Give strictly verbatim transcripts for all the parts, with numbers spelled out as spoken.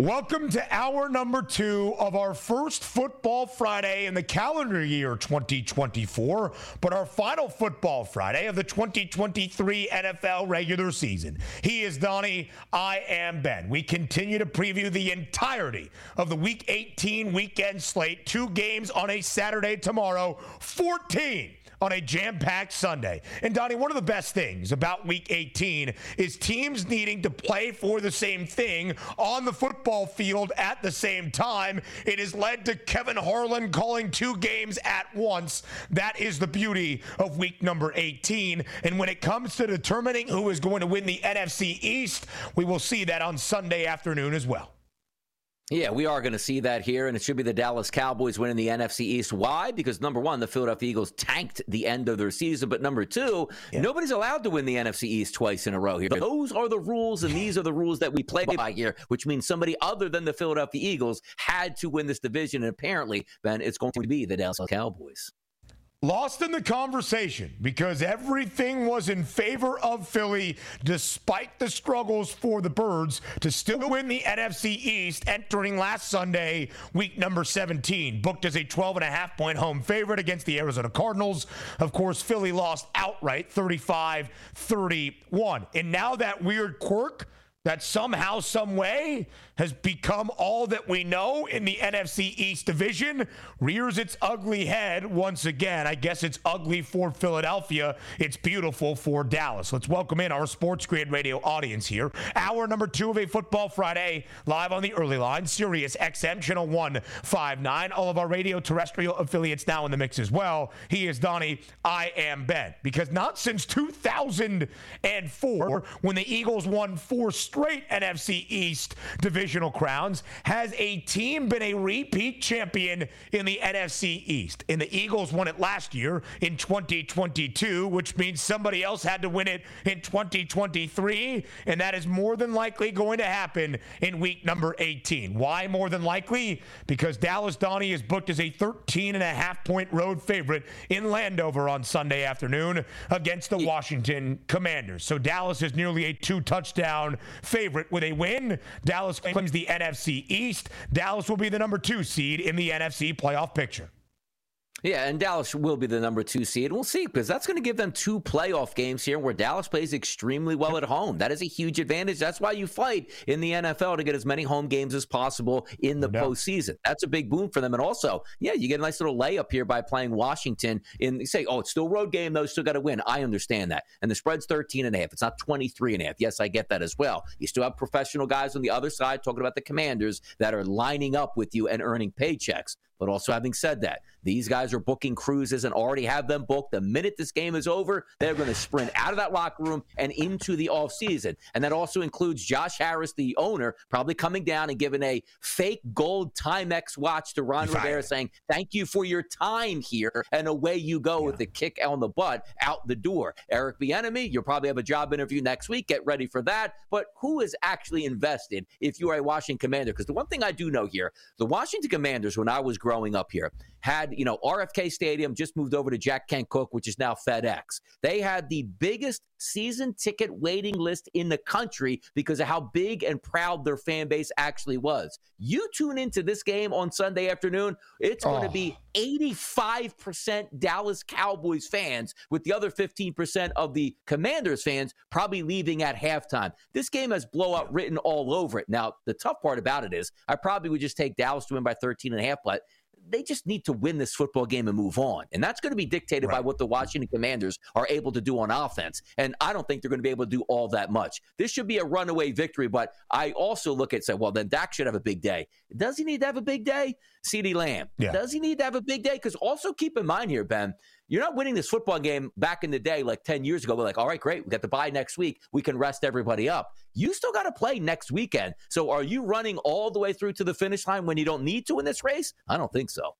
Welcome to hour number two of our first Football Friday in the calendar year twenty twenty-four, but our final Football Friday of the twenty twenty-three N F L regular season. He is Donnie. I am Ben. We continue to preview the entirety of the Week eighteen weekend slate. Two games on a Saturday tomorrow, fourteen on a jam-packed Sunday. And Donnie, one of the best things about Week eighteen is teams needing to play for the same thing on the football field at the same time. It has led to Kevin Harlan calling two games at once. That is the beauty of week number eighteen. And when it comes to determining who is going to win the N F C East, we will see that on Sunday afternoon as well. Yeah, we are going to see that here, and it should be the Dallas Cowboys winning the N F C East. Why? Because, number one, the Philadelphia Eagles tanked the end of their season, but, number two, yeah. nobody's allowed to win the N F C East twice in a row here. Those are the rules, and these are the rules that we play by here, which means somebody other than the Philadelphia Eagles had to win this division, and apparently, Ben, it's going to be the Dallas Cowboys. Lost in the conversation because everything was in favor of Philly despite the struggles for the Birds to still win the N F C East entering last Sunday, week number seventeen, booked as a twelve and a half point home favorite against the Arizona Cardinals. Of course, Philly lost outright thirty-five thirty-one. And now that weird quirk that somehow, some way has become all that we know in the N F C East division rears its ugly head once again. I guess it's ugly for Philadelphia. It's beautiful for Dallas. Let's welcome in our Sports Grid Radio audience here. Hour number two of a Football Friday, live on the early line, Sirius X M, channel one fifty-nine. All of our radio terrestrial affiliates now in the mix as well. He is Donnie. I am Ben. Because not since two thousand four, when the Eagles won four straight straight N F C East divisional crowns, has a team been a repeat champion in the N F C East. And the Eagles won it last year in twenty twenty-two, which means somebody else had to win it in twenty twenty-three, and that is more than likely going to happen in week number eighteen. Why more than likely? Because Dallas, Donnie, is booked as a thirteen and a half point road favorite in Landover on Sunday afternoon against the Washington Commanders. So Dallas is nearly a two-touchdown favorite with a win. Dallas claims the N F C East. Dallas will be the number two seed in the N F C playoff picture. Yeah, and Dallas will be the number two seed. We'll see, because that's going to give them two playoff games here where Dallas plays extremely well at home. That is a huge advantage. That's why you fight in the N F L to get as many home games as possible in the no. postseason. That's a big boon for them. And also, yeah, you get a nice little layup here by playing Washington. And you say, oh, it's still a road game, though. Still got to win. I understand that. And the spread's thirteen and a half. It's not twenty-three and a half. Yes, I get that as well. You still have professional guys on the other side talking about the Commanders that are lining up with you and earning paychecks. But also, having said that, these guys are booking cruises and already have them booked. The minute this game is over, they're going to sprint out of that locker room and into the offseason. And that also includes Josh Harris, the owner, probably coming down and giving a fake gold Timex watch to Ron Rivera saying, thank you for your time here. And away you go yeah. with the kick on the butt out the door. Eric Bieniemy, you'll probably have a job interview next week. Get ready for that. But who is actually invested if you are a Washington Commander? Because the one thing I do know here, the Washington Commanders, when I was growing up here, had, you know, R F K Stadium just moved over to Jack Kent Cooke, which is now FedEx. They had the biggest season ticket waiting list in the country because of how big and proud their fan base actually was. You tune into this game on Sunday afternoon, it's going to oh. be eighty-five percent Dallas Cowboys fans, with the other fifteen percent of the Commanders fans probably leaving at halftime. This game has blowout written all over it. Now, the tough part about it is I probably would just take Dallas to win by thirteen and a half, but they just need to win this football game and move on. And that's going to be dictated right. by what the Washington Commanders are able to do on offense. And I don't think they're going to be able to do all that much. This should be a runaway victory, but I also look at say, well, then Dak should have a big day. Does he need to have a big day? CeeDee Lamb. Yeah. Does he need to have a big day? Because also keep in mind here, Ben, you're not winning this football game back in the day, like ten years ago. We're like, all right, great. We got the bye next week. We can rest everybody up. You still got to play next weekend. So are you running all the way through to the finish line when you don't need to in this race? I don't think so.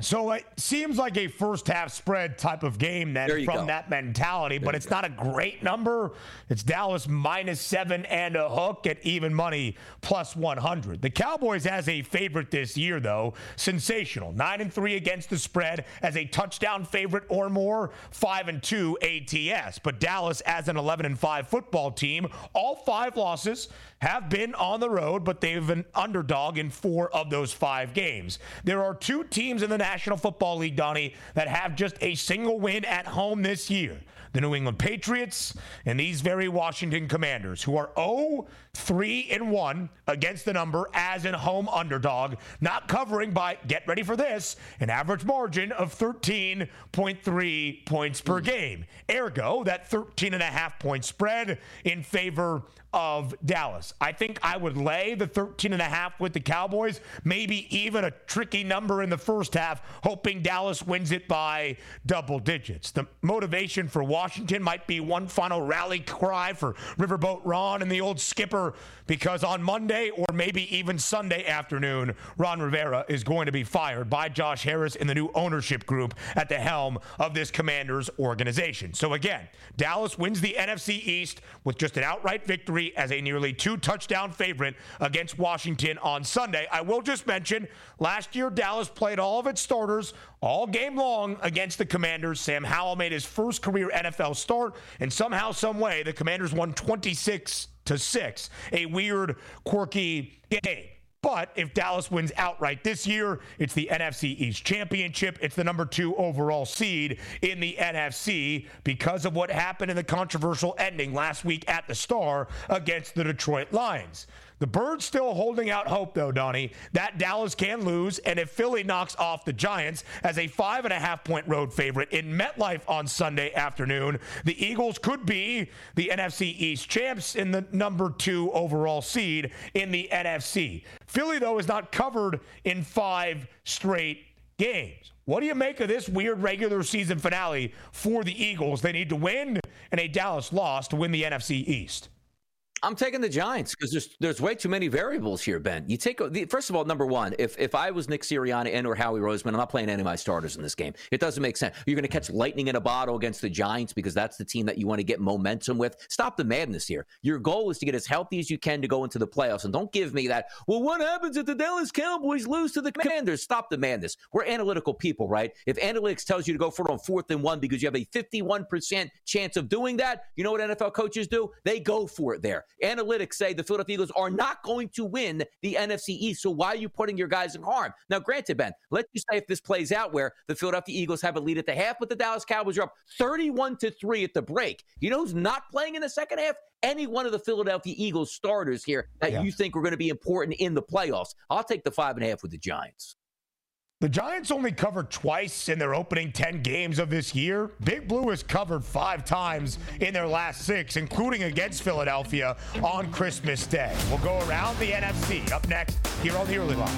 So it seems like a first-half spread type of game then from go. that mentality, there but it's go. not a great number. It's Dallas minus seven and a hook at even money plus one hundred. The Cowboys as a favorite this year, though, sensational. Nine and three against the spread as a touchdown favorite or more, five and two A T S. But Dallas as an eleven and five football team, all five losses have been on the road, but they've been underdog in four of those five games. There are two teams in the National Football League, Donnie, that have just a single win at home this year. The New England Patriots and these very Washington Commanders, who are oh three and one against the number as a home underdog, not covering by, get ready for this, an average margin of thirteen point three points per game. Ergo, that thirteen and a half point spread in favor of Dallas. I think I would lay the thirteen and a half with the Cowboys, maybe even a tricky number in the first half, hoping Dallas wins it by double digits. The motivation for Washington might be one final rally cry for Riverboat Ron and the old skipper, because on Monday or maybe even Sunday afternoon, Ron Rivera is going to be fired by Josh Harris and the new ownership group at the helm of this Commanders organization. So again, Dallas wins the N F C East with just an outright victory as a nearly two-touchdown favorite against Washington on Sunday. I will just mention, last year Dallas played all of its starters all game long against the Commanders. Sam Howell made his first career N F L start, and somehow, some way, the Commanders won twenty-six to six. A weird, quirky game. But if Dallas wins outright this year, it's the N F C East Championship. It's the number two overall seed in the N F C because of what happened in the controversial ending last week at the Star against the Detroit Lions. The Birds still holding out hope, though, Donnie, that Dallas can lose, and if Philly knocks off the Giants as a five and a half point road favorite in MetLife on Sunday afternoon, the Eagles could be the N F C East champs in the number two overall seed in the N F C. Philly, though, is not covered in five straight games. What do you make of this weird regular season finale for the Eagles? They need to win, and a Dallas loss to win the N F C East. I'm taking the Giants because there's there's way too many variables here, Ben. You take the, first of all, number one, if if I was Nick Sirianni and or Howie Roseman, I'm not playing any of my starters in this game. It doesn't make sense. You're going to catch lightning in a bottle against the Giants because that's the team that you want to get momentum with. Stop the madness here. Your goal is to get as healthy as you can to go into the playoffs, and don't give me that, well, what happens if the Dallas Cowboys lose to the Commanders? Stop the madness. We're analytical people, right? If analytics tells you to go for it on fourth and one because you have a fifty-one percent chance of doing that, you know what N F L coaches do? They go for it there. Analytics say the Philadelphia Eagles are not going to win the N F C East, so why are you putting your guys in harm? Now, granted, Ben, let's just say if this plays out where the Philadelphia Eagles have a lead at the half, but the Dallas Cowboys are up thirty-one to three at the break. You know who's not playing in the second half? Any one of the Philadelphia Eagles starters here that yeah. you think are going to be important in the playoffs. I'll take the five and a half with the Giants. The Giants only covered twice in their opening ten games of this year. Big Blue has covered five times in their last six, including against Philadelphia on Christmas Day. We'll go around the N F C up next here on the Early Line.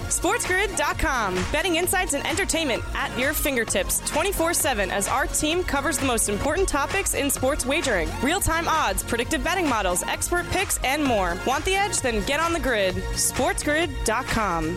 SportsGrid dot com. Betting insights and entertainment at your fingertips twenty-four seven as our team covers the most important topics in sports wagering. Real-time odds, predictive betting models, expert picks, and more. Want the edge? Then get on the grid. SportsGrid dot com.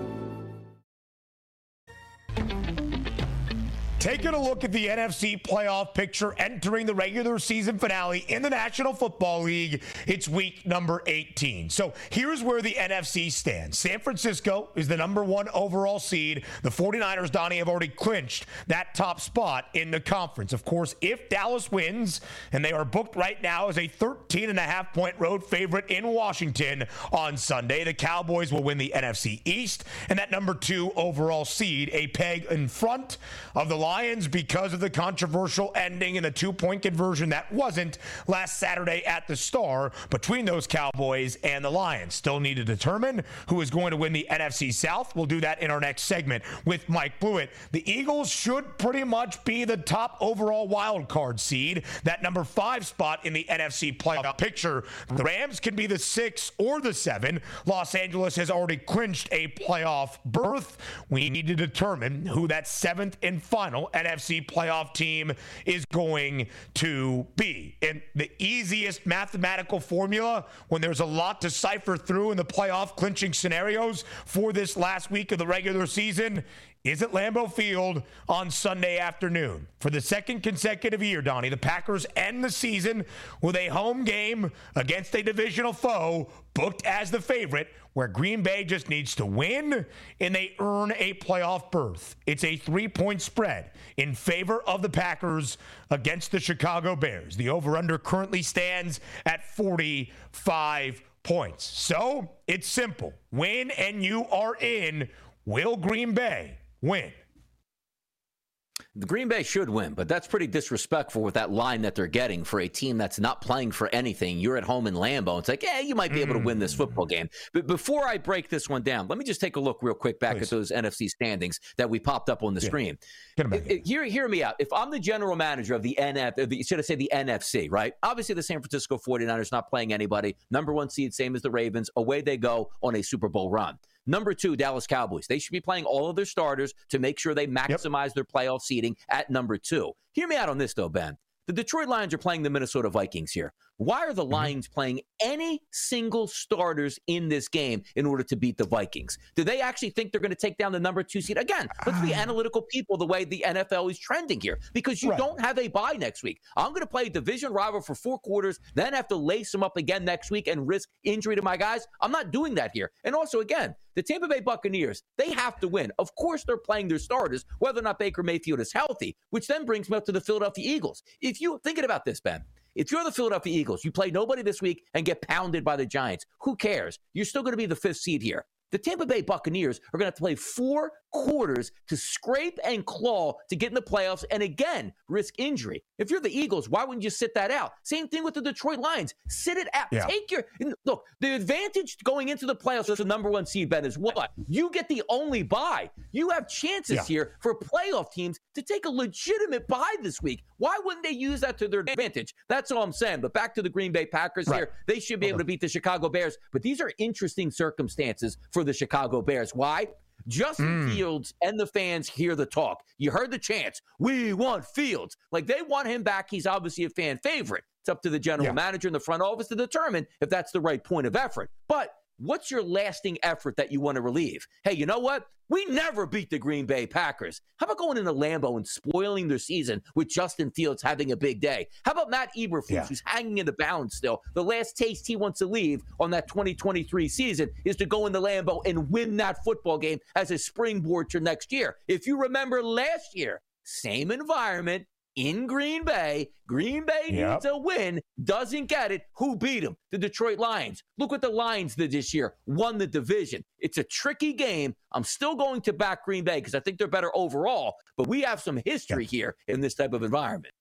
Taking a look at the N F C playoff picture entering the regular season finale in the National Football League, it's week number eighteen. So here's where the N F C stands. San Francisco is the number one overall seed. The 49ers, Donnie, have already clinched that top spot in the conference. Of course, if Dallas wins, and they are booked right now as a thirteen and a half point road favorite in Washington on Sunday, the Cowboys will win the N F C East and that number two overall seed, a peg in front of the Lions because of the controversial ending and the two-point conversion that wasn't last Saturday at the Star between those Cowboys and the Lions. Still need to determine who is going to win the N F C South. We'll do that in our next segment with Mike Blewett. The Eagles should pretty much be the top overall wild card seed, that number five spot in the N F C playoff picture. The Rams can be the six or the seven. Los Angeles has already clinched a playoff berth. We need to determine who that seventh and final N F C playoff team is going to be. And the easiest mathematical formula when there's a lot to cipher through in the playoff clinching scenarios for this last week of the regular season is at Lambeau Field on Sunday afternoon. For the second consecutive year, Donnie, the Packers end the season with a home game against a divisional foe booked as the favorite, where Green Bay just needs to win and they earn a playoff berth. It's a three-point spread in favor of the Packers against the Chicago Bears. The over-under currently stands at forty-five points. So it's simple. Win and you are in. Will Green Bay win? The Green Bay should win, but that's pretty disrespectful with that line that they're getting for a team that's not playing for anything. You're at home in Lambeau. It's like, yeah, you might be able to win this football game. But before I break this one down, let me just take a look real quick back Please. at those N F C standings that we popped up on the yeah. screen. It, it, hear, hear me out. If I'm the general manager of the N F C, should I say the N F C, right? Obviously, the San Francisco forty-niners not playing anybody. Number one seed, same as the Ravens. Away they go on a Super Bowl run. Number two, Dallas Cowboys. They should be playing all of their starters to make sure they maximize yep. their playoff seeding at number two. Hear me out on this, though, Ben. The Detroit Lions are playing the Minnesota Vikings here. Why are the mm-hmm. Lions playing any single starters in this game in order to beat the Vikings? Do they actually think they're going to take down the number two seed? Again, let's be analytical people the way the N F L is trending here, because you right. don't have a bye next week. I'm going to play a division rival for four quarters, then have to lace them up again next week and risk injury to my guys. I'm not doing that here. And also, again, the Tampa Bay Buccaneers, they have to win. Of course they're playing their starters, whether or not Baker Mayfield is healthy, which then brings me up to the Philadelphia Eagles. If you're thinking about this, Ben, if you're the Philadelphia Eagles, you play nobody this week and get pounded by the Giants. Who cares? You're still going to be the fifth seed here. The Tampa Bay Buccaneers are going to have to play four quarters to scrape and claw to get in the playoffs and, again, risk injury. If you're the Eagles, why wouldn't you sit that out? Same thing with the Detroit Lions. Sit it out. Yeah. Take your – look, the advantage going into the playoffs as the number one seed, Ben, is what? You get the only bye. You have chances yeah. here for playoff teams to take a legitimate bye this week. Why wouldn't they use that to their advantage? That's all I'm saying. But back to the Green Bay Packers right. here. They should be able to beat the Chicago Bears. But these are interesting circumstances for the Chicago Bears. Why? Justin mm. Fields and the fans hear the talk. You heard the chants. We want Fields. Like, they want him back. He's obviously a fan favorite. It's up to the general yeah. manager in the front office to determine if that's the right point of effort. But what's your lasting effort that you want to relieve? Hey, you know what? We never beat the Green Bay Packers. How about going into Lambeau and spoiling their season with Justin Fields having a big day? How about Matt Eberflus, yeah. who's hanging in the balance still? The last taste he wants to leave on that twenty twenty-three season is to go into Lambeau and win that football game as a springboard to next year. If you remember last year, same environment in Green Bay. Green Bay yep. needs a win, doesn't get it. Who beat them? The Detroit Lions. Look what the Lions did this year, won the division. It's a tricky game. I'm still going to back Green Bay because I think they're better overall, but we have some history yep. here in this type of environment.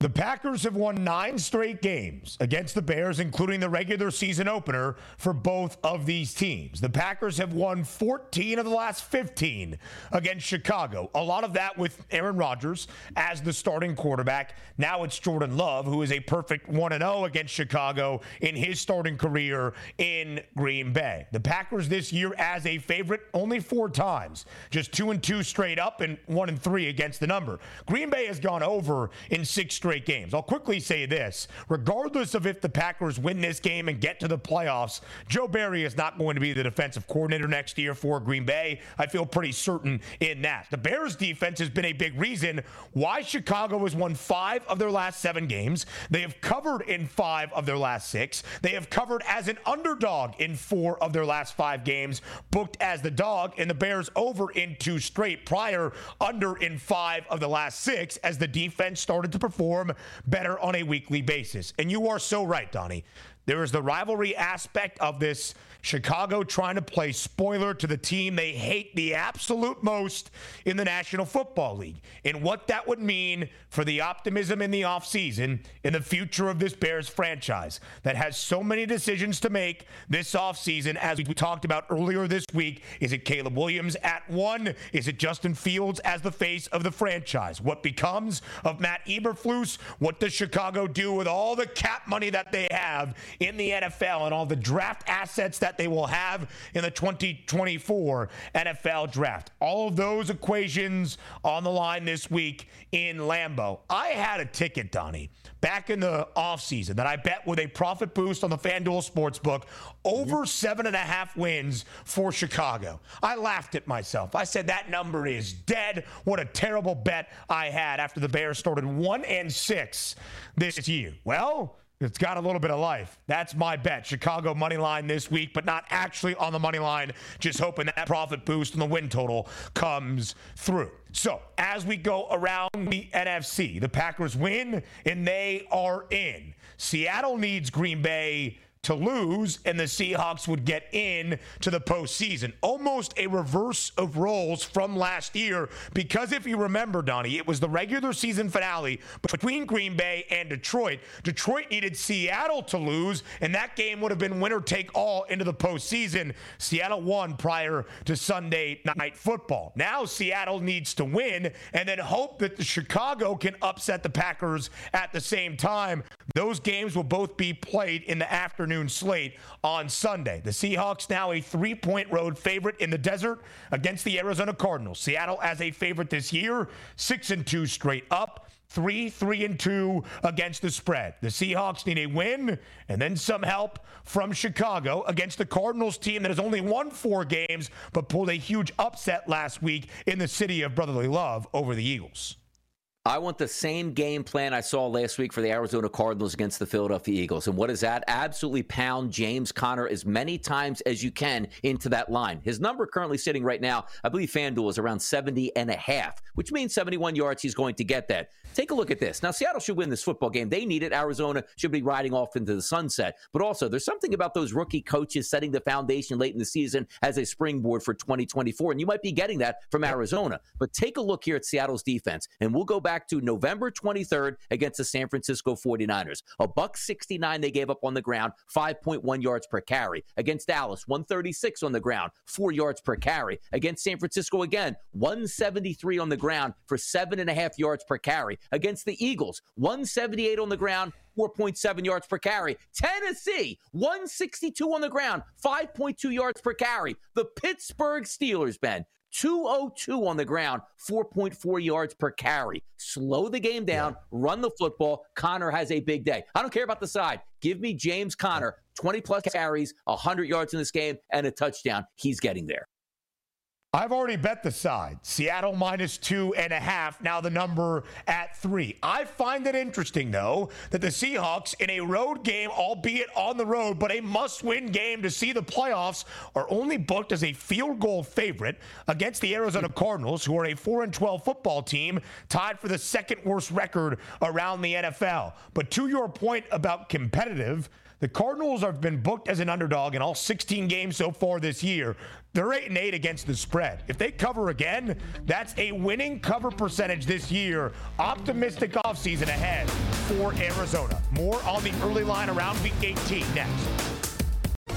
The Packers have won nine straight games against the Bears, including the regular season opener for both of these teams. The Packers have won fourteen of the last fifteen against Chicago. A lot of that with Aaron Rodgers as the starting quarterback. Now it's Jordan Love, who is a perfect one and oh against Chicago in his starting career in Green Bay. The Packers this year as a favorite only four times, just two and two straight up and one and three against the number. Green Bay has gone over in six straight games. I'll quickly say this. Regardless of if the Packers win this game and get to the playoffs, Joe Barry is not going to be the defensive coordinator next year for Green Bay. I feel pretty certain in that. The Bears defense has been a big reason why Chicago has won five of their last seven games. They have covered in five of their last six. They have covered as an underdog in four of their last five games, booked as the dog, and the Bears over in two straight prior, under in five of the last six as the defense started to perform better on a weekly basis. And you are so right, Donnie. There is the rivalry aspect of this. Chicago trying to play spoiler to the team they hate the absolute most in the National Football League, and what that would mean for the optimism in the offseason in the future of this Bears franchise that has so many decisions to make this offseason, as we talked about earlier this week. Is it Caleb Williams at one? Is it Justin Fields as the face of the franchise? What becomes of Matt Eberflus? What does Chicago do with all the cap money that they have in the N F L and all the draft assets that they will have in the twenty twenty-four N F L draft? All of those equations on the line this week in Lambeau. I had a ticket, Donnie, back in the offseason that I bet with a profit boost on the FanDuel Sportsbook over seven and a half wins for Chicago. I laughed at myself. I said that number is dead. What a terrible bet I had after the Bears started one and six this year. Well, it's got a little bit of life. That's my bet. Chicago money line this week, but not actually on the money line. Just hoping that profit boost and the win total comes through. So as we go around the N F C, the Packers win and they are in. Seattle needs Green Bay to lose, and the Seahawks would get in to the postseason. Almost a reverse of roles from last year, because if you remember, Donnie, it was the regular season finale between Green Bay and Detroit. Detroit needed Seattle to lose, and that game would have been winner take all into the postseason. Seattle won prior to Sunday Night Football. Now Seattle needs to win and then hope that the Chicago can upset the Packers at the same time. Those games will both be played in the afternoon slate on Sunday. The Seahawks now a three-point road favorite in the desert against the Arizona Cardinals. Seattle as a favorite this year, six and two straight up, three, three and two against the spread. The Seahawks need a win and then some help from Chicago against the Cardinals team that has only won four games but pulled a huge upset last week in the city of brotherly love over the Eagles. I want the same game plan I saw last week for the Arizona Cardinals against the Philadelphia Eagles. And what is that? Absolutely pound James Conner as many times as you can into that line. His number currently sitting right now, I believe FanDuel is around seventy and a half, which means seventy-one yards he's going to get that. Take a look at this. Now, Seattle should win this football game. They need it. Arizona should be riding off into the sunset. But also, there's something about those rookie coaches setting the foundation late in the season as a springboard for twenty twenty-four. And you might be getting that from Arizona. But take a look here at Seattle's defense. And we'll go back Back to November twenty-third against the San Francisco forty-niners. A buck sixty-nine they gave up on the ground, five point one yards per carry. Against Dallas, one thirty-six on the ground, four yards per carry. Against San Francisco again, one seventy-three on the ground for seven and a half yards per carry. Against the Eagles, one seventy-eight on the ground, four point seven yards per carry. Tennessee, one sixty-two on the ground, five point two yards per carry. The Pittsburgh Steelers, Ben, two oh two on the ground, four point four yards per carry. Slow the game down, yeah. run the football. Connor has a big day. I don't care about the side. Give me James Conner twenty-plus carries, one hundred yards in this game, and a touchdown. He's getting there. I've already bet the side. Seattle minus two and a half. Now the number at three. I find it interesting, though, that the Seahawks in a road game, albeit on the road, but a must-win game to see the playoffs, are only booked as a field goal favorite against the Arizona Cardinals, who are a four and twelve football team tied for the second-worst record around the N F L. But to your point about competitive, the Cardinals have been booked as an underdog in all sixteen games so far this year. They're eight and eight against the spread. If they cover again, that's a winning cover percentage this year. Optimistic offseason ahead for Arizona. More on the early line around week eighteen next.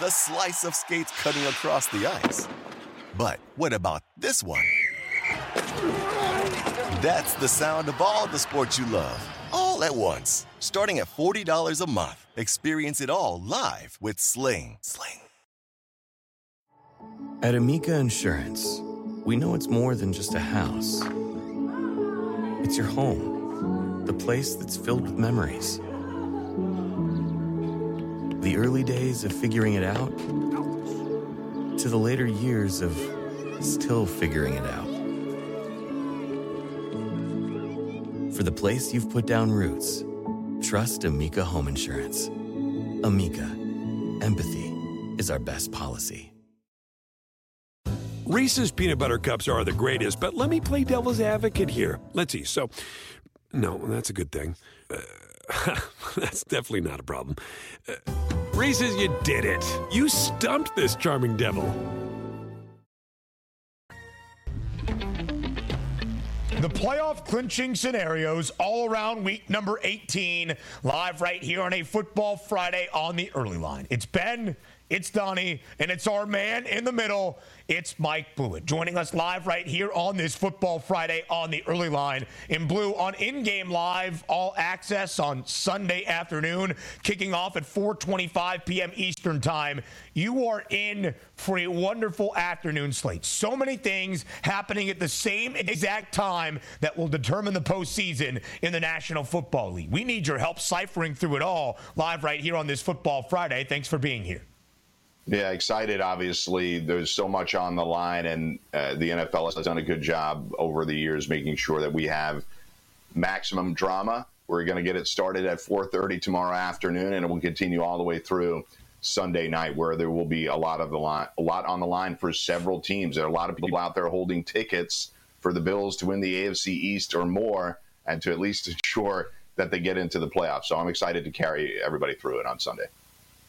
The slice of skates cutting across the ice. But what about this one? That's the sound of all the sports you love, all at once. Starting at forty dollars a month, experience it all live with Sling. Sling. At Amica Insurance, we know it's more than just a house. It's your home, the place that's filled with memories. The early days of figuring it out to the later years of still figuring it out. For the place you've put down roots, trust Amica Home Insurance. Amica, empathy is our best policy. Reese's Peanut Butter Cups are the greatest, but let me play devil's advocate here. Let's see. So, no, that's a good thing. Uh, That's definitely not a problem. Uh, Reese's, you did it. You stumped this charming devil. The playoff clinching scenarios all around week number eighteen, live right here on a Football Friday on the early line. It's Ben, it's Donnie, and it's our man in the middle. It's Mike Blewett joining us live right here on this Football Friday on the early line in blue on in-game live all access on Sunday afternoon, kicking off at four twenty-five p.m. Eastern time. You are in for a wonderful afternoon slate. So many things happening at the same exact time that will determine the postseason in the National Football League. We need your help ciphering through it all live right here on this Football Friday. Thanks for being here. Yeah, excited, obviously. There's so much on the line, and uh, the N F L has done a good job over the years making sure that we have maximum drama. We're going to get it started at four thirty tomorrow afternoon, and it will continue all the way through Sunday night, where there will be a lot of the line, a lot on the line for several teams. There are a lot of people out there holding tickets for the Bills to win the A F C East or more, and to at least ensure that they get into the playoffs. So I'm excited to carry everybody through it on Sunday.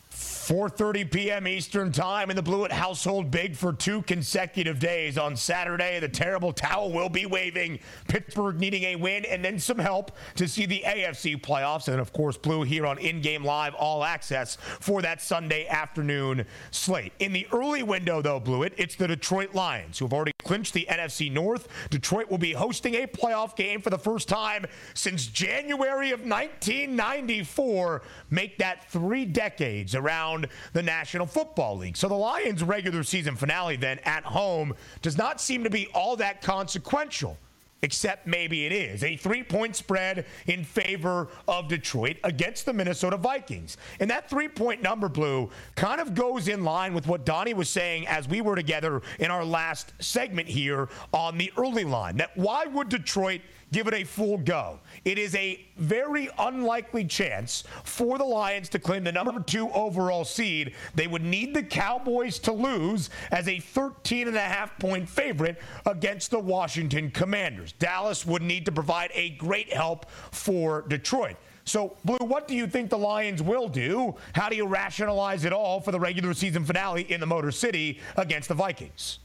four thirty p.m. Eastern time in the Blewett household, big for two consecutive days. On Saturday, the terrible towel will be waving. Pittsburgh needing a win and then some help to see the A F C playoffs. And, of course, Blue here on In-Game Live All Access for that Sunday afternoon slate. In the early window, though, Blewett, it's the Detroit Lions, who have already clinched the N F C North. Detroit will be hosting a playoff game for the first time since January of nineteen ninety-four. Make that three decades around the National Football League. So the Lions' regular season finale then at home does not seem to be all that consequential, except maybe it is. A three-point spread in favor of Detroit against the Minnesota Vikings. And that three-point number, Blue, kind of goes in line with what Donnie was saying as we were together in our last segment here on the early line, that why would Detroit give it a full go? It is a very unlikely chance for the Lions to claim the number two overall seed. They would need the Cowboys to lose as a thirteen and a half point favorite against the Washington Commanders. Dallas would need to provide a great help for Detroit. So, Blue, what do you think the Lions will do? How do you rationalize it all for the regular season finale in the Motor City against the Vikings?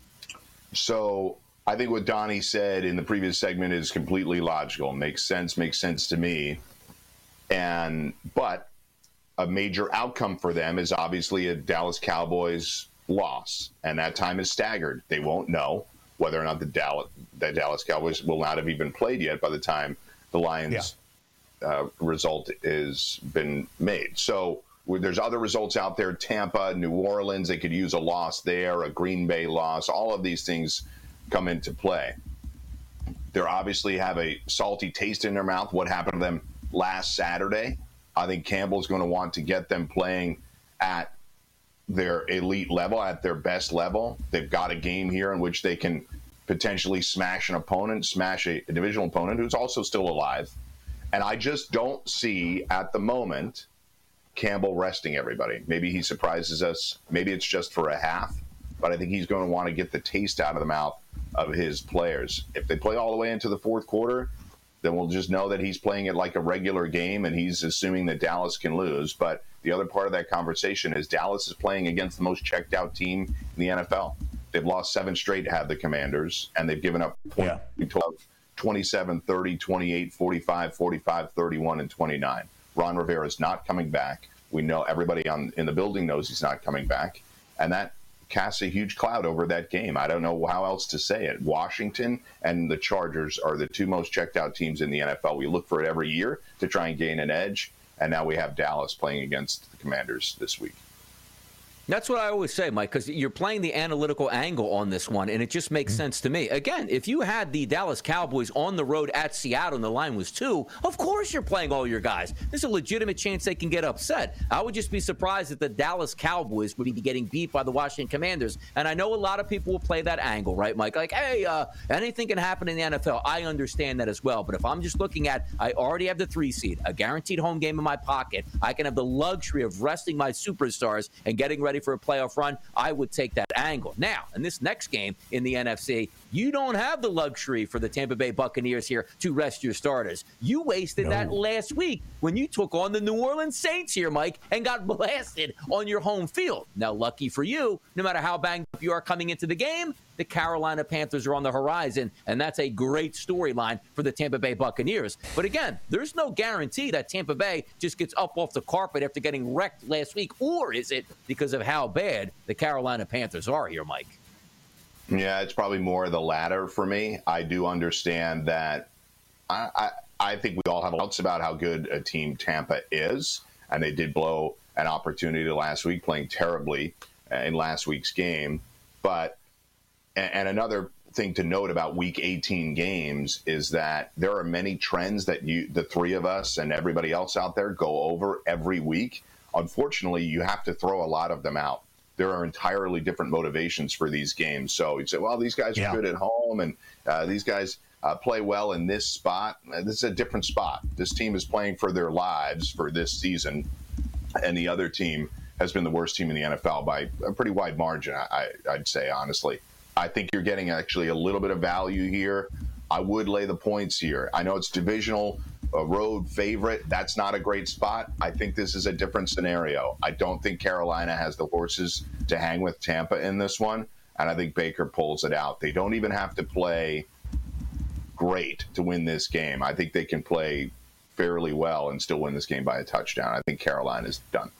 So, I think what Donnie said in the previous segment is completely logical. Makes sense, makes sense to me. And but a major outcome for them is obviously a Dallas Cowboys loss, and that time is staggered. They won't know whether or not the Dallas, the Dallas Cowboys will not have even played yet by the time the Lions yeah. uh, result is been made. So there's other results out there. Tampa, New Orleans, they could use a loss there, a Green Bay loss. All of these things come into play. They obviously have a salty taste in their mouth. What happened to them last Saturday? I think Campbell's going to want to get them playing at their elite level, at their best level. They've got a game here in which they can potentially smash an opponent, smash a, a divisional opponent who's also still alive. And I just don't see at the moment Campbell resting everybody. Maybe he surprises us. Maybe it's just for a half. But I think he's going to want to get the taste out of the mouth of his players. If they play all the way into the fourth quarter, then we'll just know that he's playing it like a regular game and he's assuming that Dallas can lose. But the other part of that conversation is Dallas is playing against the most checked out team in the N F L. They've lost seven straight to have the Commanders, and they've given up yeah. twenty-seven, thirty, twenty-eight, forty-five, forty-five, thirty-one, and twenty-nine. Ron Rivera is not coming back. We know everybody on in the building knows he's not coming back. And that casts a huge cloud over that game. I don't know how else to say it. Washington and the Chargers are the two most checked out teams in the N F L. We look for it every year to try and gain an edge. And now we have Dallas playing against the Commanders this week. That's what I always say, Mike, because you're playing the analytical angle on this one, and it just makes mm-hmm. sense to me. Again, if you had the Dallas Cowboys on the road at Seattle and the line was two, of course you're playing all your guys. There's a legitimate chance they can get upset. I would just be surprised if the Dallas Cowboys would be getting beat by the Washington Commanders. And I know a lot of people will play that angle, right, Mike? Like, hey, uh, anything can happen in the N F L. I understand that as well. But if I'm just looking at, I already have the three seed, a guaranteed home game in my pocket, I can have the luxury of resting my superstars and getting ready for a playoff run, I would take that angle. Now, in this next game in the N F C, you don't have the luxury for the Tampa Bay Buccaneers here to rest your starters. You wasted no. that last week when you took on the New Orleans Saints here, Mike, and got blasted on your home field. Now, lucky for you, no matter how banged up you are coming into the game, the Carolina Panthers are on the horizon, and that's a great storyline for the Tampa Bay Buccaneers. But again, there's no guarantee that Tampa Bay just gets up off the carpet after getting wrecked last week, or is it because of how bad the Carolina Panthers are here, Mike? Yeah, it's probably more the latter for me. I do understand that I, I, I think we all have doubts about how good a team Tampa is, and they did blow an opportunity last week, playing terribly in last week's game. But And another thing to note about Week eighteen games is that there are many trends that you, the three of us and everybody else out there, go over every week. Unfortunately, you have to throw a lot of them out. There are entirely different motivations for these games. So you'd say, well, these guys are yeah. good at home, and uh, these guys uh, play well in this spot. This is a different spot. This team is playing for their lives for this season, and the other team has been the worst team in the N F L by a pretty wide margin, I, I'd say, honestly. I think you're getting actually a little bit of value here. I would lay the points here. I know it's divisional, a road favorite. That's not a great spot. I think this is a different scenario. I don't think Carolina has the horses to hang with Tampa in this one, and I think Baker pulls it out. They don't even have to play great to win this game. I think they can play fairly well and still win this game by a touchdown. I think Carolina's done.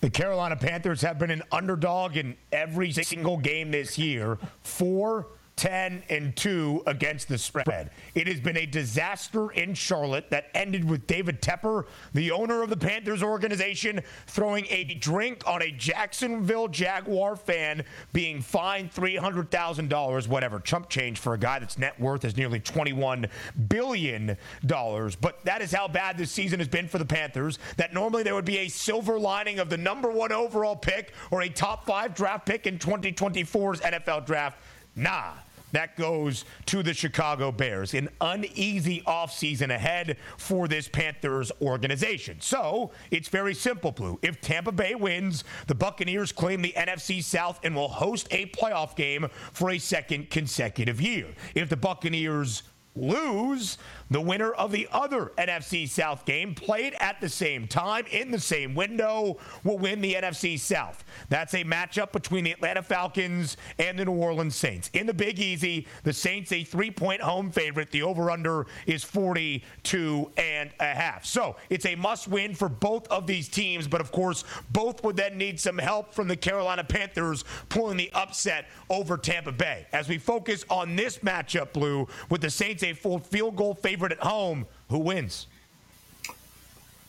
The Carolina Panthers have been an underdog in every single game this year, four, ten, and two against the spread. It has been a disaster in Charlotte that ended with David Tepper, the owner of the Panthers organization, throwing a drink on a Jacksonville Jaguar fan, being fined three hundred thousand dollars, whatever, chump change for a guy that's net worth is nearly twenty-one billion dollars. But that is how bad this season has been for the Panthers, that normally there would be a silver lining of the number one overall pick or a top five draft pick in twenty twenty-four's N F L draft. Nah. That goes to the Chicago Bears. An uneasy offseason ahead for this Panthers organization. So it's very simple, Blue. If Tampa Bay wins, the Buccaneers claim the N F C South and will host a playoff game for a second consecutive year. If the Buccaneers lose. The winner of the other N F C South game played at the same time in the same window will win the N F C South. That's a matchup between the Atlanta Falcons and the New Orleans Saints. In the Big Easy, the Saints a three-point home favorite. The over-under is forty-two and a half. So it's a must-win for both of these teams, but of course, both would then need some help from the Carolina Panthers pulling the upset over Tampa Bay. As we focus on this matchup, Blue, with the Saints a full field goal favorite at home, who wins?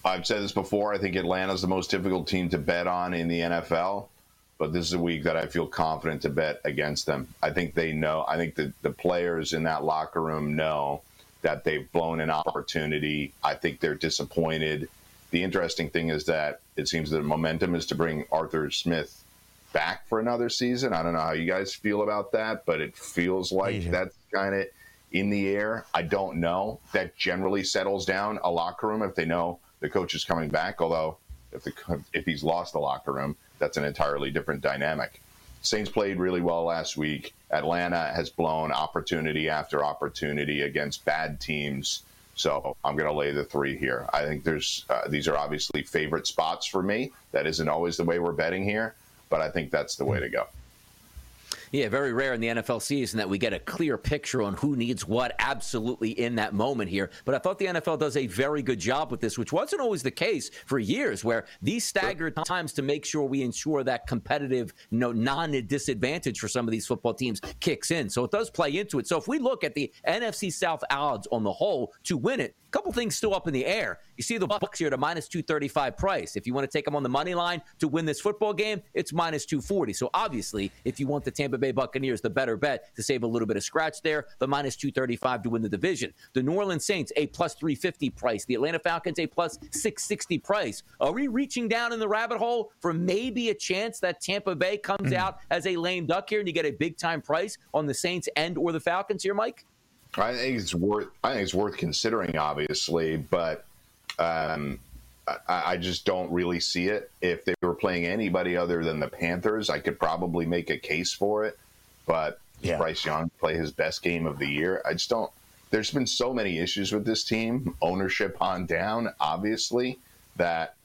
I've said this before. I think Atlanta's the most difficult team to bet on in the N F L, but this is a week that I feel confident to bet against them. I think they know. I think that the players in that locker room know that they've blown an opportunity. I think they're disappointed. The interesting thing is that it seems that the momentum is to bring Arthur Smith back for another season. I don't know how you guys feel about that, but it feels like yeah. that's kind of in the air. I don't know. That generally settles down a locker room if they know the coach is coming back, although if the if he's lost the locker room, that's an entirely different dynamic. Saints played really well last week. Atlanta has blown opportunity after opportunity against bad teams. So I'm going to lay the three here. I think there's uh, these are obviously favorite spots for me. That isn't always the way we're betting here, but I think that's the way to go. Yeah, very rare in the N F L season that we get a clear picture on who needs what absolutely in that moment here. But I thought the N F L does a very good job with this, which wasn't always the case for years, where these staggered sure. times to make sure we ensure that competitive, you know, non-disadvantage for some of these football teams kicks in. So it does play into it. So if we look at the N F C South odds on the whole to win it, a couple things still up in the air. You see the Bucs here at a minus two thirty-five price. If you want to take them on the money line to win this football game, it's minus two forty. So obviously, if you want the Tampa Bay Buccaneers, the better bet to save a little bit of scratch there, the minus two thirty-five to win the division. The New Orleans Saints, a plus three fifty price. The Atlanta Falcons, a plus six sixty price. Are we reaching down in the rabbit hole for maybe a chance that Tampa Bay comes mm-hmm. out as a lame duck here and you get a big-time price on the Saints and or the Falcons here, Mike? I think it's worth, I think it's worth considering, obviously, but Um, I, I just don't really see it. If they were playing anybody other than the Panthers, I could probably make a case for it. But yeah. Bryce Young play his best game of the year? I just don't. There's been so many issues with this team, ownership on down, obviously, that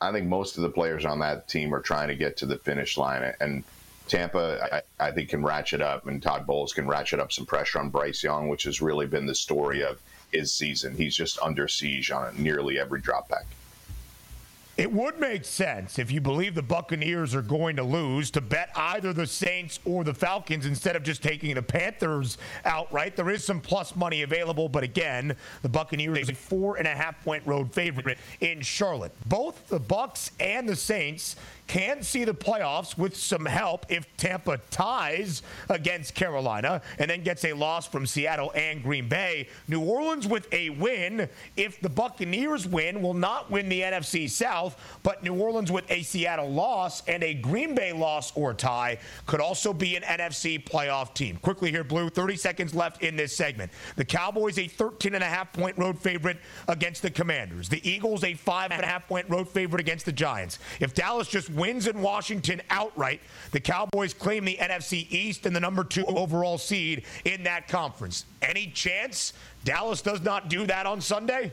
I think most of the players on that team are trying to get to the finish line. And Tampa, I, I think, can ratchet up, and Todd Bowles can ratchet up some pressure on Bryce Young, which has really been the story of his season. He's just under siege on nearly every drop back. It would make sense, if you believe the Buccaneers are going to lose, to bet either the Saints or the Falcons instead of just taking the Panthers outright. There is some plus money available, but again, the Buccaneers are a four and a half point road favorite in Charlotte. Both the Bucs and the Saints can see the playoffs with some help if Tampa ties against Carolina and then gets a loss from Seattle and Green Bay. New Orleans with a win, if the Buccaneers win, will not win the N F C South, but New Orleans with a Seattle loss and a Green Bay loss or tie could also be an N F C playoff team. Quickly here, Blue, thirty seconds left in this segment. The Cowboys a thirteen and a half point road favorite against the Commanders. The Eagles a five and a half point road favorite against the Giants. If Dallas just wins wins in Washington outright, the Cowboys claim the N F C East and the number two overall seed in that conference. Any chance Dallas does not do that on Sunday?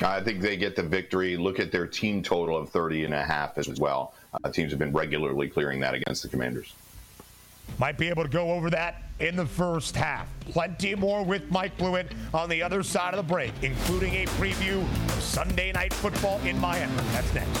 I think they get the victory. Look at their team total of thirty and a half as well. Uh, teams have been regularly clearing that against the Commanders. Might be able to go over that in the first half. Plenty more with Mike Blewett on the other side of the break, including a preview of Sunday Night Football in Miami. That's next.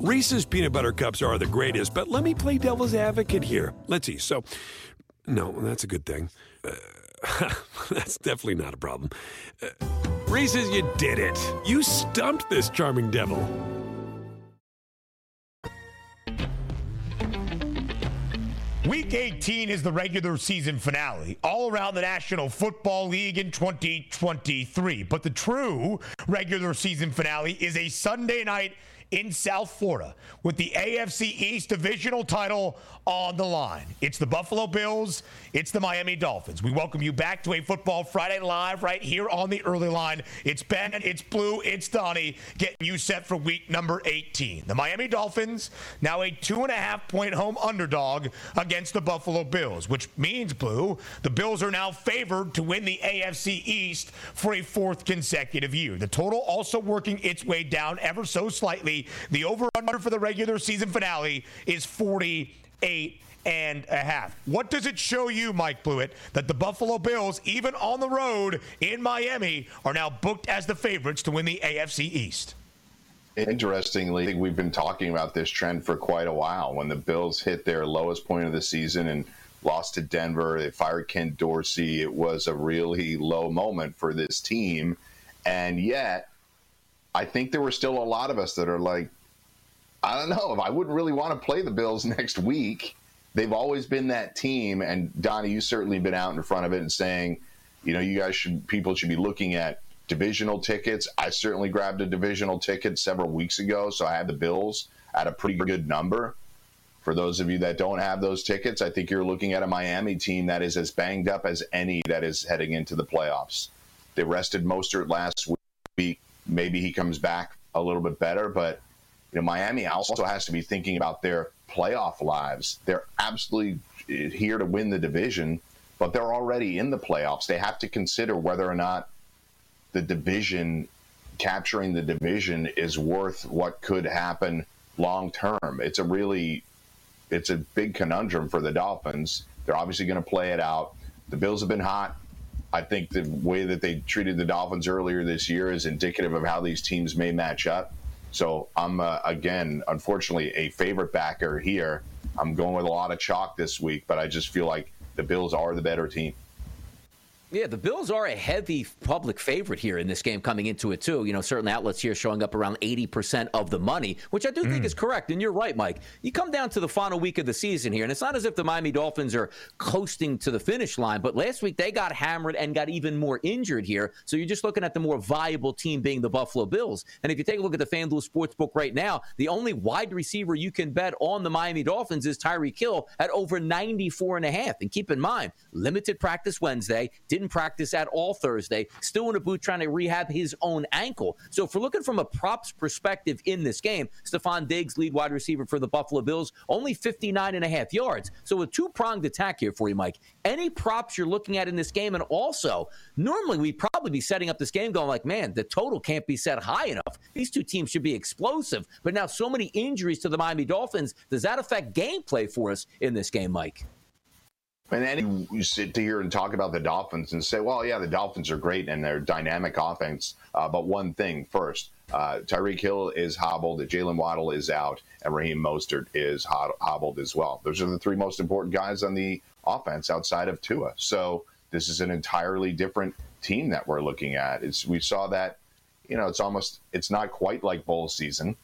Reese's Peanut Butter Cups are the greatest, but let me play devil's advocate here. Let's see. So, no, that's a good thing. Uh, that's definitely not a problem. Uh, Reese's, you did it. You stumped this charming devil. Week eighteen is the regular season finale all around the National Football League in twenty twenty-three. But the true regular season finale is a Sunday night in South Florida with the A F C East divisional title on the line. It's the Buffalo Bills. It's the Miami Dolphins. We welcome you back to a Football Friday Live right here on the early line. It's Ben, it's Blue, it's Donnie getting you set for week number eighteen. The Miami Dolphins, now a two and a half point home underdog against the Buffalo Bills, which means, Blue, the Bills are now favored to win the A F C East for a fourth consecutive year. The total also working its way down ever so slightly. The over-under for the regular season finale is forty-eight and a half. What does it show you, Mike Blewett, that the Buffalo Bills, even on the road in Miami, are now booked as the favorites to win the A F C East? Interestingly, I think we've been talking about this trend for quite a while. When the Bills hit their lowest point of the season and lost to Denver, they fired Ken Dorsey. It was a really low moment for this team. And yet, I think there were still a lot of us that are like, I don't know, if I wouldn't really want to play the Bills next week. They've always been that team. And, Donnie, you've certainly been out in front of it and saying, you know, you guys should, people should be looking at divisional tickets. I certainly grabbed a divisional ticket several weeks ago, so I had the Bills at a pretty good number. For those of you that don't have those tickets, I think you're looking at a Miami team that is as banged up as any that is heading into the playoffs. They rested Mostert last week. Maybe he comes back a little bit better, but you know, Miami also has to be thinking about their playoff lives. They're absolutely here to win the division, but they're already in the playoffs. They have to consider whether or not the division, capturing the division, is worth what could happen long term. It's a really, it's a big conundrum for the Dolphins. They're obviously going to play it out. The Bills have been hot. I think the way that they treated the Dolphins earlier this year is indicative of how these teams may match up. So I'm, uh, again, unfortunately, a favorite backer here. I'm going with a lot of chalk this week, but I just feel like the Bills are the better team. Yeah, the Bills are a heavy public favorite here in this game coming into it, too. You know, certain outlets here showing up around eighty percent of the money, which I do mm. think is correct. And you're right, Mike. You come down to the final week of the season here, and it's not as if the Miami Dolphins are coasting to the finish line, but last week they got hammered and got even more injured here. So you're just looking at the more viable team being the Buffalo Bills. And if you take a look at the FanDuel Sportsbook right now, the only wide receiver you can bet on the Miami Dolphins is Tyreek Hill at over ninety-four and a half. And keep in mind, limited practice Wednesday, didn't practice at all Thursday, still in a boot trying to rehab his own ankle. So if we're looking from a props perspective in this game, Stephon Diggs, lead wide receiver for the Buffalo Bills, only fifty-nine and a half yards. So a two-pronged attack here for you, Mike. Any props you're looking at in this game, and also, normally we'd probably be setting up this game going like, man, the total can't be set high enough. These two teams should be explosive. But now so many injuries to the Miami Dolphins. Does that affect gameplay for us in this game, Mike? And then you sit here and talk about the Dolphins and say, well, yeah, the Dolphins are great and they're dynamic offense. Uh, but one thing first, uh, Tyreek Hill is hobbled, Jalen Waddle is out, and Raheem Mostert is ho- hobbled as well. Those are the three most important guys on the offense outside of Tua. So this is an entirely different team that we're looking at. It's, we saw that, you know, it's almost, it's not quite like bowl season.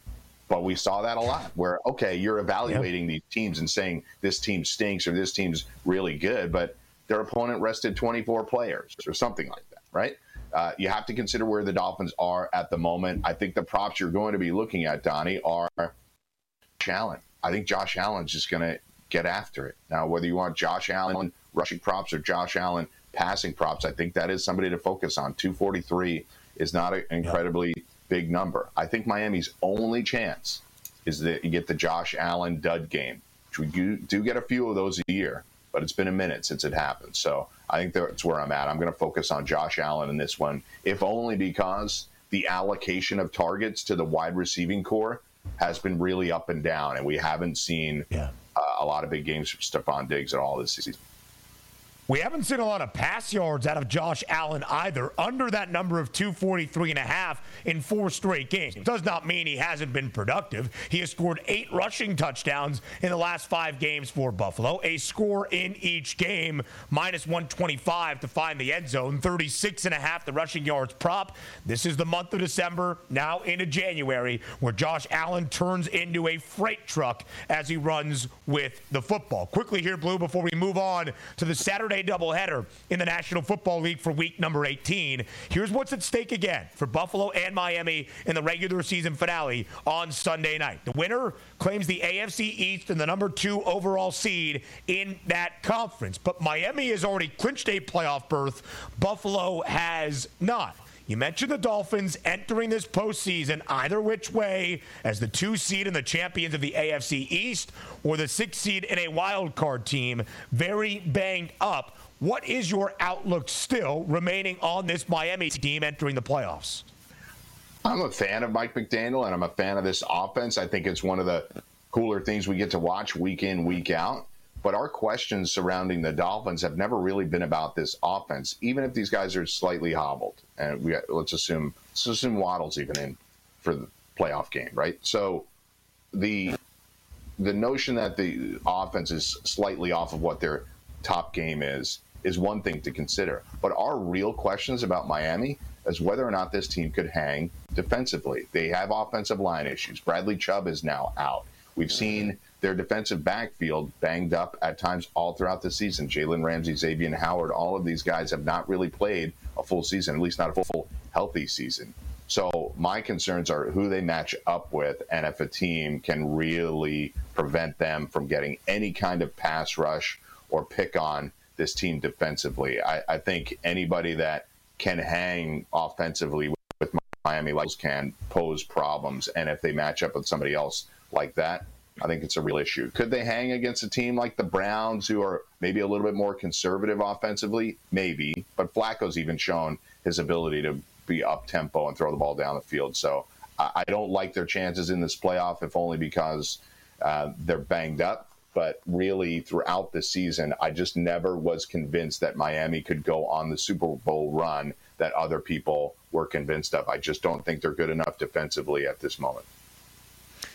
But we saw that a lot where, okay, you're evaluating yeah. these teams and saying this team stinks or this team's really good, but their opponent rested twenty-four players or something like that, right? Uh, you have to consider where the Dolphins are at the moment. I think the props you're going to be looking at, Donnie, are Josh Allen. I think Josh Allen's just going to get after it. Now, whether you want Josh Allen rushing props or Josh Allen passing props, I think that is somebody to focus on. two forty-three is not an incredibly yeah. – big number. I think Miami's only chance is that you get the Josh Allen dud game, which we do, do get a few of those a year. but it's been a minute since it happened. So I think that's where I'm at. I'm going to focus on Josh Allen in this one, if only because the allocation of targets to the wide receiving core has been really up and down, and we haven't seen yeah. uh, a lot of big games from Stephon Diggs at all this season. We haven't seen a lot of pass yards out of Josh Allen either, under that number of two forty-three and a half in four straight games. It does not mean he hasn't been productive. He has scored eight rushing touchdowns in the last five games for Buffalo, a score in each game, minus one twenty-five to find the end zone, thirty-six and a half the rushing yards prop. This is the month of December, now into January, where Josh Allen turns into a freight truck as he runs with the football. Quickly here, Blue, before we move on to the Saturday A doubleheader in the National Football League for week number eighteen. Here's what's at stake again for Buffalo and Miami in the regular season finale on Sunday night. The winner claims the A F C East and the number two overall seed in that conference. But Miami has already clinched a playoff berth. Buffalo has not. You mentioned the Dolphins entering this postseason either which way, as the two seed and the champions of the A F C East, or the six seed in a wild card team, very banged up. What is your outlook still remaining on this Miami team entering the playoffs? I'm a fan of Mike McDaniel, and I'm a fan of this offense. I think it's one of the cooler things we get to watch week in, week out. But our questions surrounding the Dolphins have never really been about this offense, even if these guys are slightly hobbled. And we let's assume let's assume Waddle's even in for the playoff game, right? So the the notion that the offense is slightly off of what their top game is is one thing to consider. But our real questions about Miami is whether or not this team could hang defensively. They have offensive line issues. Bradley Chubb is now out. We've seen their defensive backfield banged up at times all throughout the season. Jalen Ramsey, Xavier Howard, all of these guys have not really played a full season, at least not a full healthy season. So my concerns are who they match up with and if a team can really prevent them from getting any kind of pass rush or pick on this team defensively. I, I think anybody that can hang offensively with, with Miami can pose problems, and if they match up with somebody else like that, I think it's a real issue. Could they hang against a team like the Browns, who are maybe a little bit more conservative offensively? Maybe. But Flacco's even shown his ability to be up-tempo and throw the ball down the field. So I don't like their chances in this playoff, if only because uh, they're banged up. But really, throughout the season, I just never was convinced that Miami could go on the Super Bowl run that other people were convinced of. I just don't think they're good enough defensively at this moment.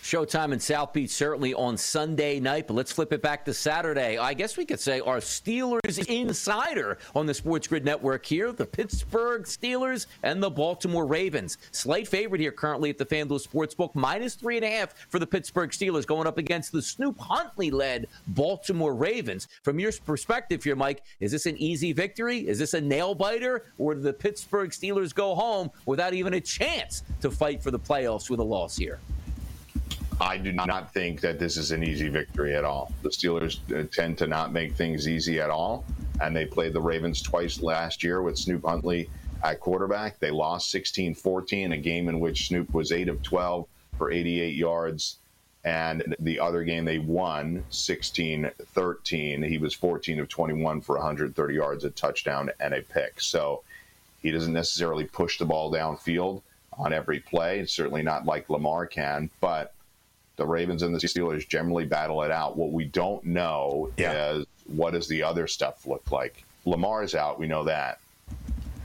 Showtime in South Beach certainly on Sunday night, but let's flip it back to Saturday. I guess we could say our Steelers insider on the Sports Grid Network here, the Pittsburgh Steelers and the Baltimore Ravens. Slight favorite here currently at the FanDuel Sportsbook, minus three and a half for the Pittsburgh Steelers going up against the Snoop Huntley-led Baltimore Ravens. From your perspective here, Mike, is this an easy victory? Is this a nail-biter? Or do the Pittsburgh Steelers go home without even a chance to fight for the playoffs with a loss here? I do not think that this is an easy victory at all. The Steelers tend to not make things easy at all, and they played the Ravens twice last year with Snoop Huntley at quarterback. They lost sixteen fourteen, a game in which Snoop was eight of twelve for eighty-eight yards, and the other game they won sixteen thirteen. He was fourteen of twenty-one for one hundred thirty yards, a touchdown, and a pick. So he doesn't necessarily push the ball downfield on every play, certainly not like Lamar can, but the Ravens and the Steelers generally battle it out. What we don't know yeah. is what does the other stuff look like? Lamar's out. We know that.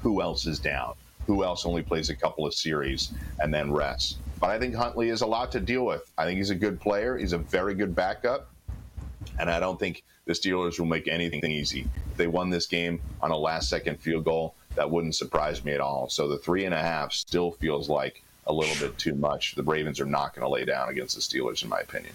Who else is down? Who else only plays a couple of series and then rests? But I think Huntley is a lot to deal with. I think he's a good player. He's a very good backup. And I don't think the Steelers will make anything easy. If they won this game on a last-second field goal, that wouldn't surprise me at all. So the three and a half still feels like a little bit too much. The Ravens are not going to lay down against the Steelers, in my opinion.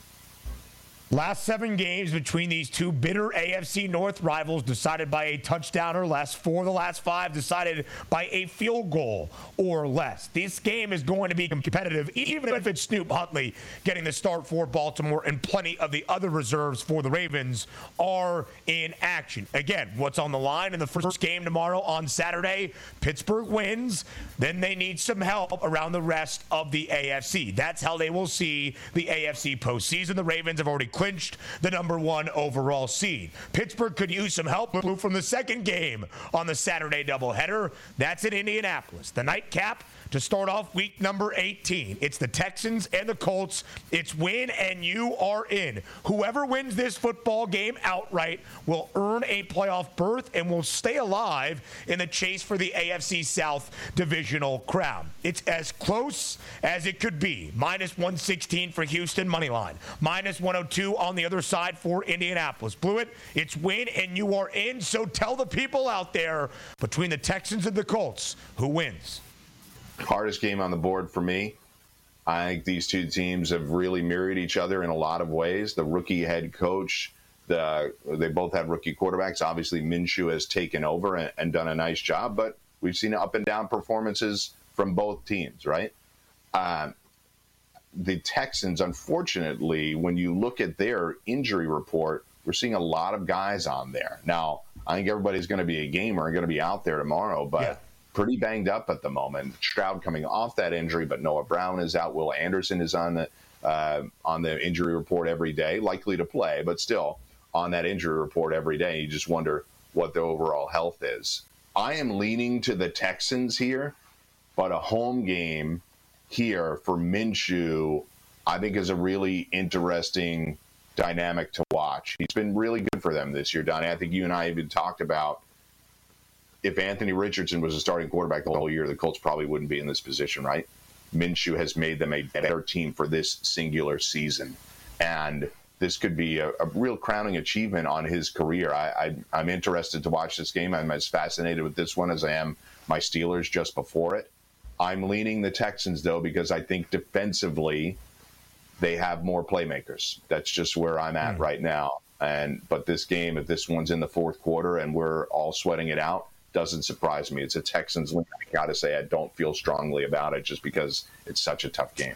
Last seven games between these two bitter A F C North rivals decided by a touchdown or less. Four of the last five decided by a field goal or less. This game is going to be competitive, even if it's Snoop Huntley getting the start for Baltimore and plenty of the other reserves for the Ravens are in action. Again, what's on the line in the first game tomorrow on Saturday? Pittsburgh wins. Then they need some help around the rest of the A F C. That's how they will see the A F C postseason. The Ravens have already clinched the number one overall seed. Pittsburgh could use some help from the second game on the Saturday doubleheader. That's in Indianapolis. The nightcap to start off week number eighteen. It's the Texans and the Colts. It's win and you are in. Whoever wins this football game outright will earn a playoff berth and will stay alive in the chase for the A F C South divisional crown. It's as close as it could be. minus one sixteen for Houston, money line. minus one oh two on the other side for Indianapolis. Blewett, it's win and you are in. So tell the people out there between the Texans and the Colts who wins. Hardest game on the board for me. I think these two teams have really mirrored each other in a lot of ways. The rookie head coach, the they both have rookie quarterbacks. Obviously, Minshew has taken over and, and done a nice job, but we've seen up and down performances from both teams, right? Um, the Texans, unfortunately, when you look at their injury report, we're seeing a lot of guys on there. Now, I think everybody's going to be a gamer and going to be out there tomorrow, but... Yeah. Pretty banged up at the moment. Stroud coming off that injury, but Noah Brown is out. Will Anderson is on the uh, on the injury report every day, likely to play, but still on that injury report every day. You just wonder what the overall health is. I am leaning to the Texans here, but a home game here for Minshew, I think, is a really interesting dynamic to watch. He's been really good for them this year, Donnie. I think you and I have been talked about if Anthony Richardson was a starting quarterback the whole year, the Colts probably wouldn't be in this position, right? Minshew has made them a better team for this singular season. And this could be a, a real crowning achievement on his career. I, I, I'm interested to watch this game. I'm as fascinated with this one as I am my Steelers just before it. I'm leaning the Texans, though, because I think defensively they have more playmakers. That's just where I'm at mm. right now. And but this game, if this one's in the fourth quarter and we're all sweating it out, doesn't surprise me. It's a Texans win. I got to say, I don't feel strongly about it just because it's such a tough game.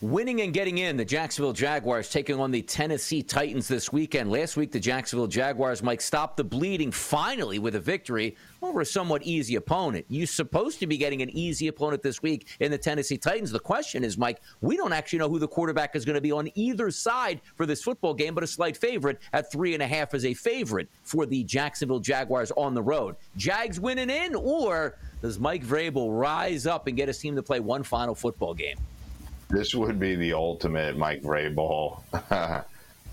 Winning and getting in, the Jacksonville Jaguars taking on the Tennessee Titans this weekend. Last week, the Jacksonville Jaguars might stop the bleeding finally with a victory over a somewhat easy opponent. You're supposed to be getting an easy opponent this week in the Tennessee Titans. The question is, Mike, we don't actually know who the quarterback is going to be on either side for this football game, but a slight favorite at three and a half is a favorite for the Jacksonville Jaguars on the road. Jags winning in, or does Mike Vrabel rise up and get his team to play one final football game? This would be the ultimate Mike Vrabel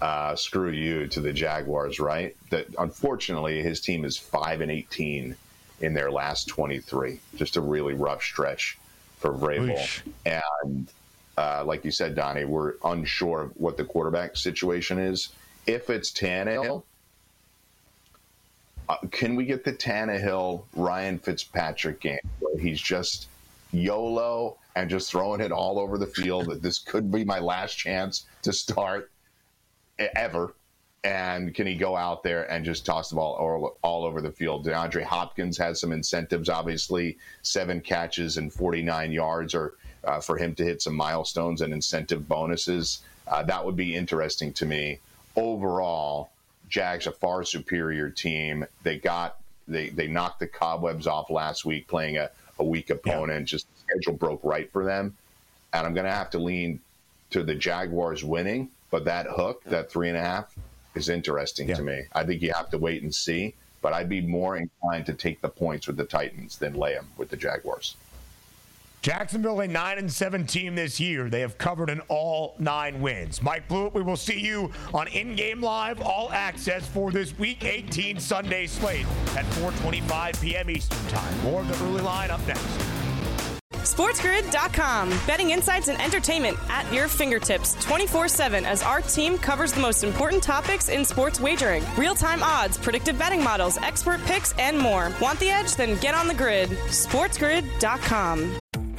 uh, screw you to the Jaguars, right? That unfortunately, his team is five and eighteen in their last twenty-three. Just a really rough stretch for Vrabel. Oosh. And uh, like you said, Donnie, we're unsure of what the quarterback situation is. If it's Tannehill, uh, can we get the Tannehill-Ryan Fitzpatrick game where he's just YOLO and just throwing it all over the field, that this could be my last chance to start ever? And can he go out there and just toss the ball all, all over the field? DeAndre Hopkins has some incentives, obviously. Seven catches and forty-nine yards are uh, for him to hit some milestones and incentive bonuses. Uh, that would be interesting to me. Overall, Jags a far superior team. They got they, they knocked the cobwebs off last week playing a, a weak opponent. Yeah. Just schedule broke right for them, and I'm going to have to lean to the Jaguars winning, but that hook, that three and a half, is interesting yeah. to me. I think you have to wait and see, but I'd be more inclined to take the points with the Titans than lay them with the Jaguars. Jacksonville, a nine and seven team this year. They have covered in all nine wins. Mike Blewett, we will see you on In-Game Live All Access for this Week eighteen Sunday slate at four twenty-five p.m. Eastern Time. More of the early line up next. SportsGrid dot com. Betting insights and entertainment at your fingertips twenty-four seven as our team covers the most important topics in sports wagering. Real-time odds, predictive betting models, expert picks, and more. Want the edge? Then get on the grid. SportsGrid dot com.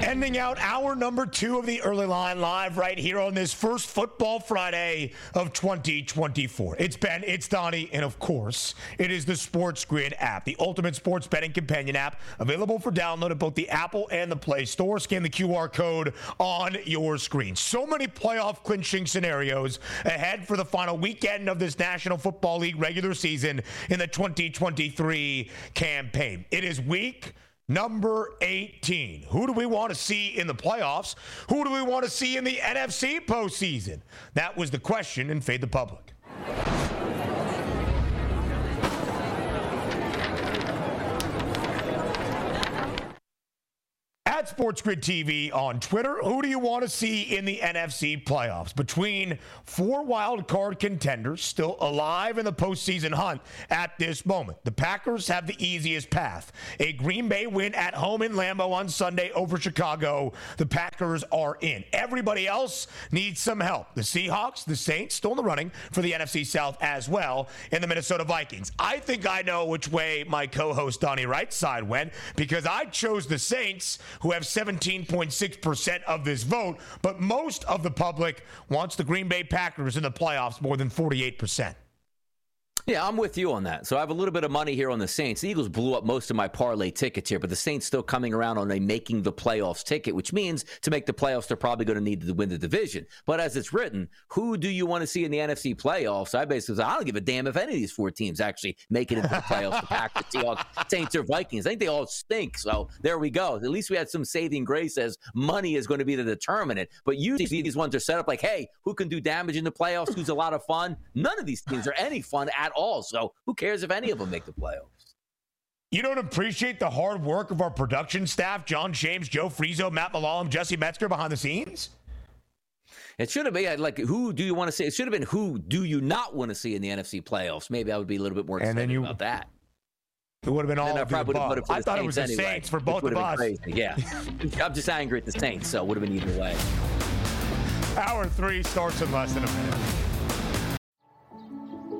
Ending out hour number two of the Early Line live right here on this first Football Friday of twenty twenty-four. It's Ben, it's Donnie, and of course, it is the SportsGrid app, the ultimate sports betting companion app, available for download at both the Apple and the Play Store. Scan the Q R code on your screen. So many playoff clinching scenarios ahead for the final weekend of this National Football League regular season in the twenty twenty-three campaign. It is week number eighteen. Who do we want to see in the playoffs? Who do we want to see in the N F C postseason? That was the question in Fade the Public. At SportsGrid T V on Twitter, who do you want to see in the N F C playoffs? Between four wild card contenders still alive in the postseason hunt at this moment, the Packers have the easiest path. A Green Bay win at home in Lambeau on Sunday over Chicago. The Packers are in. Everybody else needs some help. The Seahawks, the Saints, still in the running for the N F C South as well, and the Minnesota Vikings. I think I know which way my co-host Donnie Wright's side went, because I chose the Saints, who have seventeen point six percent of this vote, but most of the public wants the Green Bay Packers in the playoffs, more than forty-eight percent. Yeah, I'm with you on that. So I have a little bit of money here on the Saints. The Eagles blew up most of my parlay tickets here, but the Saints still coming around on a making the playoffs ticket, which means to make the playoffs, they're probably going to need to win the division. But as it's written, who do you want to see in the N F C playoffs? I basically say, I don't give a damn if any of these four teams actually make it into the playoffs. The Packers, the Seahawks, Saints, or Vikings. I think they all stink. So there we go. At least we had some saving grace as money is going to be the determinant. But usually these ones are set up like, hey, who can do damage in the playoffs? Who's a lot of fun? None of these teams are any fun at all. So who cares if any of them make the playoffs? You don't appreciate the hard work of our production staff, John James, Joe Frieso, Matt Malalem, Jesse Metzger behind the scenes? It should have been like, who do you want to see? It should have been, who do you not want to see in the N F C playoffs? Maybe I would be a little bit more excited and then you, about that. It would have been all I, probably would have put it I thought Saints it was the anyway, Saints for both of us. Yeah. I'm just angry at the Saints, so it would have been either way. Hour three starts in less than a minute.